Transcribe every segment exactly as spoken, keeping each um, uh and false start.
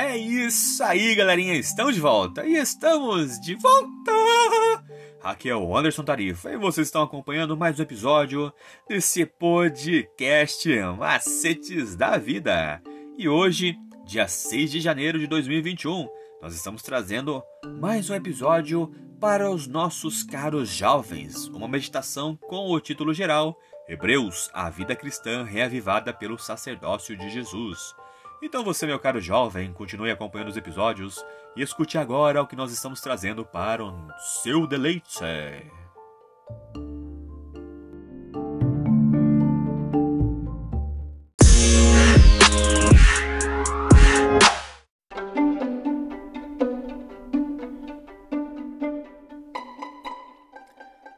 É isso aí, galerinha, estamos de volta e estamos de volta! Aqui é o Anderson Tarifa e vocês estão acompanhando mais um episódio desse podcast Macetes da Vida. E hoje, dia seis de janeiro de dois mil e vinte e um, nós estamos trazendo mais um episódio para os nossos caros jovens, uma meditação com o título geral Hebreus, a vida cristã reavivada pelo sacerdócio de Jesus. Então você, meu caro jovem, continue acompanhando os episódios e escute agora o que nós estamos trazendo para o seu deleite.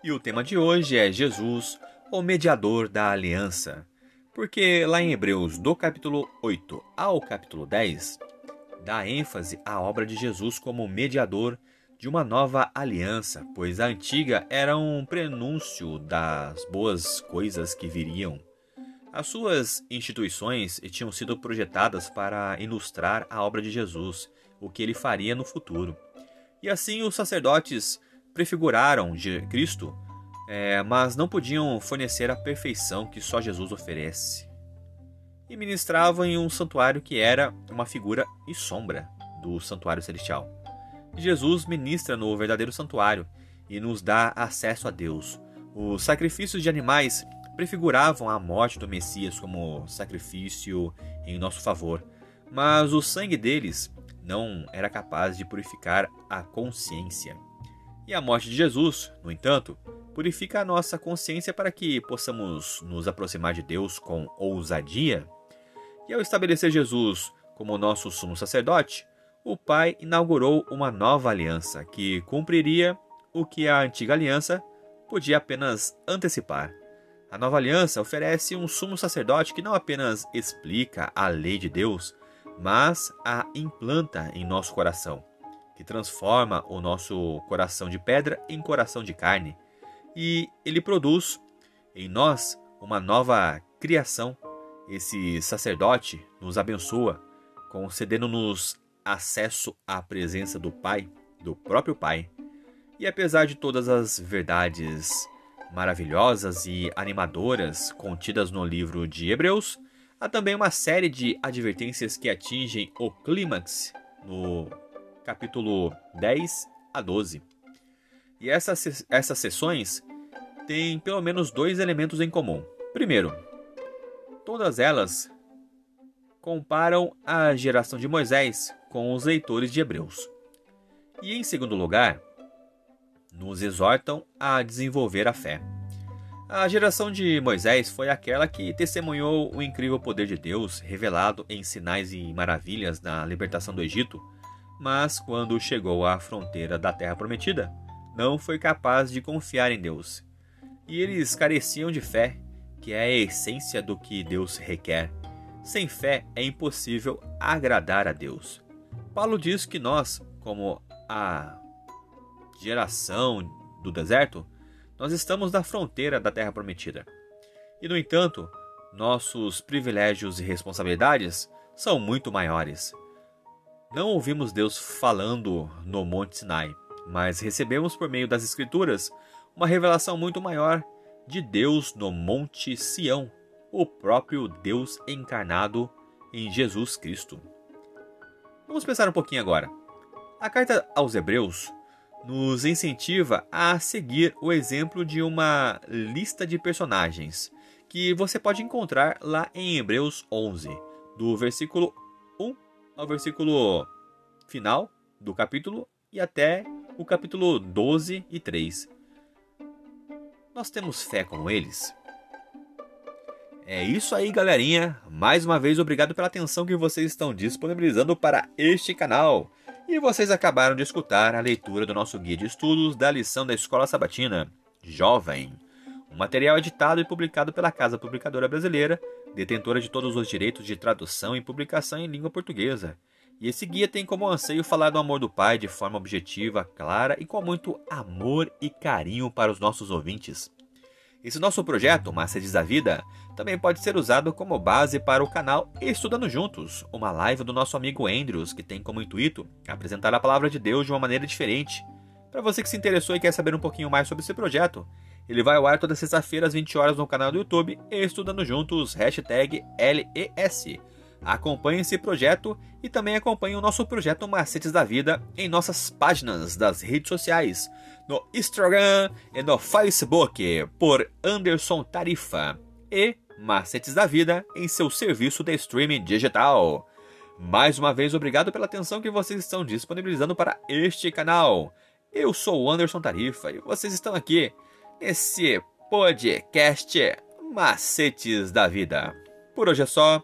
E o tema de hoje é Jesus, o mediador da aliança. Porque lá em Hebreus, do capítulo oito ao capítulo dez, dá ênfase à obra de Jesus como mediador de uma nova aliança, pois a antiga era um prenúncio das boas coisas que viriam. As suas instituições tinham sido projetadas para ilustrar a obra de Jesus, o que ele faria no futuro. E assim os sacerdotes prefiguraram de Cristo, É, mas não podiam fornecer a perfeição que só Jesus oferece. E ministravam em um santuário que era uma figura e sombra do santuário celestial. Jesus ministra no verdadeiro santuário e nos dá acesso a Deus. Os sacrifícios de animais prefiguravam a morte do Messias como sacrifício em nosso favor, mas o sangue deles não era capaz de purificar a consciência. E a morte de Jesus, no entanto, purifica a nossa consciência para que possamos nos aproximar de Deus com ousadia. E ao estabelecer Jesus como nosso sumo sacerdote, o Pai inaugurou uma nova aliança que cumpriria o que a antiga aliança podia apenas antecipar. A nova aliança oferece um sumo sacerdote que não apenas explica a lei de Deus, mas a implanta em nosso coração, que transforma o nosso coração de pedra em coração de carne. E ele produz em nós uma nova criação. Esse sacerdote nos abençoa, concedendo-nos acesso à presença do Pai, do próprio Pai. E apesar de todas as verdades maravilhosas e animadoras contidas no livro de Hebreus, há também uma série de advertências que atingem o clímax no capítulo dez a doze. E essas, essas sessões têm pelo menos dois elementos em comum. Primeiro, todas elas comparam a geração de Moisés com os leitores de Hebreus. E em segundo lugar, nos exortam a desenvolver a fé. A geração de Moisés foi aquela que testemunhou o incrível poder de Deus revelado em sinais e maravilhas na libertação do Egito, mas quando chegou à fronteira da Terra Prometida, não foi capaz de confiar em Deus. E eles careciam de fé, que é a essência do que Deus requer. Sem fé é impossível agradar a Deus. Paulo diz que nós, como a geração do deserto, nós estamos na fronteira da Terra Prometida. E, no entanto, nossos privilégios e responsabilidades são muito maiores. Não ouvimos Deus falando no Monte Sinai, mas recebemos por meio das Escrituras uma revelação muito maior de Deus no Monte Sião, o próprio Deus encarnado em Jesus Cristo. Vamos pensar um pouquinho agora. A carta aos Hebreus nos incentiva a seguir o exemplo de uma lista de personagens que você pode encontrar lá em Hebreus onze, do versículo um ao versículo final do capítulo e até o capítulo doze e três. Nós temos fé como eles? É isso aí, galerinha. Mais uma vez, obrigado pela atenção que vocês estão disponibilizando para este canal. E vocês acabaram de escutar a leitura do nosso guia de estudos da lição da Escola Sabatina, Jovem. Um material editado e publicado pela Casa Publicadora Brasileira, detentora de todos os direitos de tradução e publicação em língua portuguesa. E esse guia tem como anseio falar do amor do Pai de forma objetiva, clara e com muito amor e carinho para os nossos ouvintes. Esse nosso projeto, Macetes da Vida, também pode ser usado como base para o canal Estudando Juntos, uma live do nosso amigo Andrews, que tem como intuito apresentar a palavra de Deus de uma maneira diferente. Para você que se interessou e quer saber um pouquinho mais sobre esse projeto, ele vai ao ar toda sexta-feira às vinte horas no canal do YouTube Estudando Juntos, hashtag L E S. Acompanhe esse projeto e também acompanhe o nosso projeto Macetes da Vida em nossas páginas das redes sociais, no Instagram e no Facebook, por Anderson Tarifa, e Macetes da Vida em seu serviço de streaming digital. Mais uma vez, obrigado pela atenção que vocês estão disponibilizando para este canal. Eu sou o Anderson Tarifa e vocês estão aqui nesse podcast Macetes da Vida. Por hoje é só.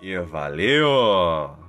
E valeu!